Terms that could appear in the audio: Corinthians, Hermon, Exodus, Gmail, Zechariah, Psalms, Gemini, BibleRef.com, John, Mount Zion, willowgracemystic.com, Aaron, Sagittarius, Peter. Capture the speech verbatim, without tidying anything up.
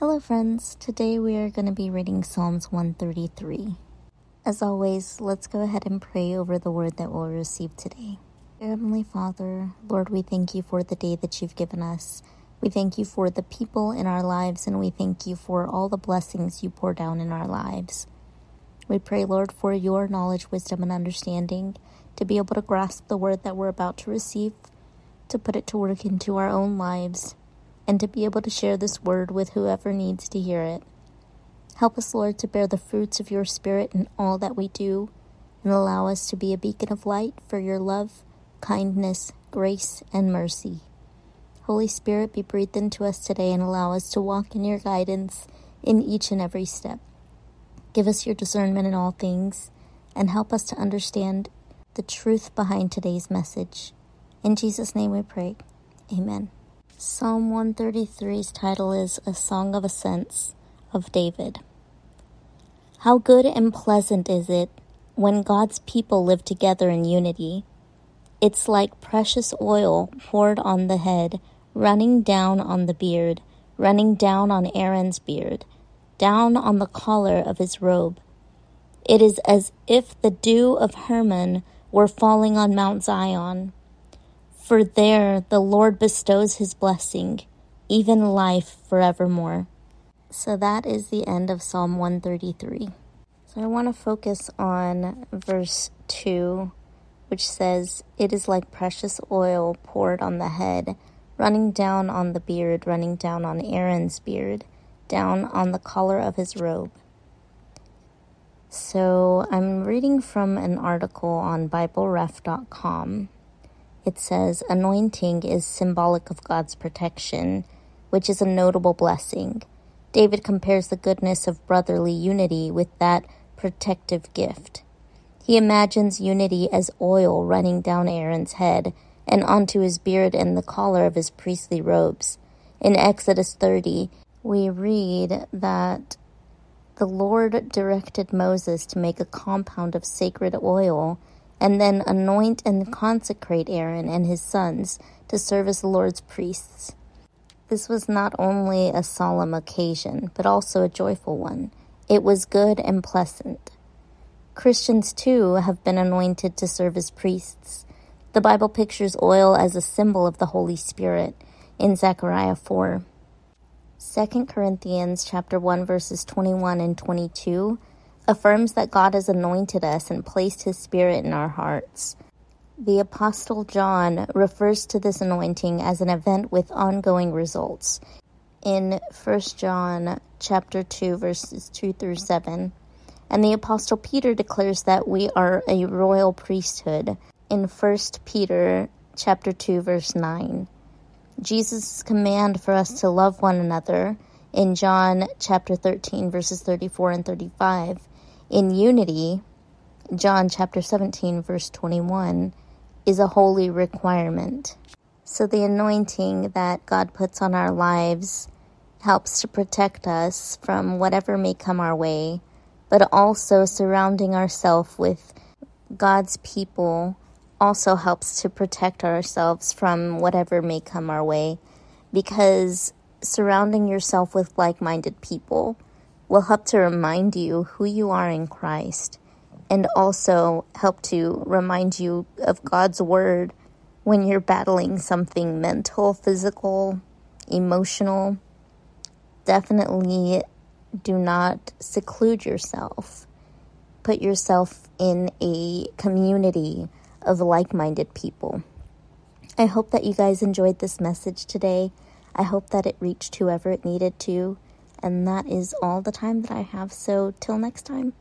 Hello friends, today we are going to be reading Psalms one thirty-three. As always, let's go ahead and pray over the word that we'll receive today. Dear Heavenly Father, Lord, we thank you for the day that you've given us. We thank you for the people in our lives, and we thank you for all the blessings you pour down in our lives. We pray, Lord, for your knowledge, wisdom, and understanding to be able to grasp the word that we're about to receive, to put it to work into our own lives, and to be able to share this word with whoever needs to hear it. Help us, Lord, to bear the fruits of your Spirit in all that we do, and allow us to be a beacon of light for your love, kindness, grace, and mercy. Holy Spirit, be breathed into us today and allow us to walk in your guidance in each and every step. Give us your discernment in all things, and help us to understand the truth behind today's message. In Jesus' name we pray. Amen. Psalm one thirty-three's title is A Song of Ascents of David. How good and pleasant is it when God's people live together in unity. It's like precious oil poured on the head, running down on the beard, running down on Aaron's beard, down on the collar of his robe. It is as if the dew of Hermon were falling on Mount Zion. For there the Lord bestows his blessing, even life forevermore. So that is the end of Psalm one thirty-three. So I want to focus on verse two, which says, "It is like precious oil poured on the head, running down on the beard, running down on Aaron's beard, down on the collar of his robe." So I'm reading from an article on Bible Ref dot com. It says, anointing is symbolic of God's protection, which is a notable blessing. David compares the goodness of brotherly unity with that protective gift. He imagines unity as oil running down Aaron's head and onto his beard and the collar of his priestly robes. In Exodus thirty, we read that the Lord directed Moses to make a compound of sacred oil and then anoint and consecrate Aaron and his sons to serve as the Lord's priests. This was not only a solemn occasion, but also a joyful one. It was good and pleasant. Christians, too, have been anointed to serve as priests. The Bible pictures oil as a symbol of the Holy Spirit in Zechariah four. Second Corinthians chapter one, verses twenty-one and twenty-two affirms that God has anointed us and placed his Spirit in our hearts. The Apostle John refers to this anointing as an event with ongoing results. In First John chapter two, verses two through seven, and the Apostle Peter declares that we are a royal priesthood. In First Peter chapter two, verse nine, Jesus' command for us to love one another in John chapter thirteen, verses thirty-four and thirty-five. In unity, John chapter seventeen, verse twenty-one, is a holy requirement. So the anointing that God puts on our lives helps to protect us from whatever may come our way, but also surrounding ourselves with God's people also helps to protect ourselves from whatever may come our way, because surrounding yourself with like-minded people will help to remind you who you are in Christ, and also help to remind you of God's word when you're battling something mental, physical, emotional. Definitely do not seclude yourself. Put yourself in a community of like-minded people. I hope that you guys enjoyed this message today. I hope that it reached whoever it needed to. And that is all the time that I have. So till next time.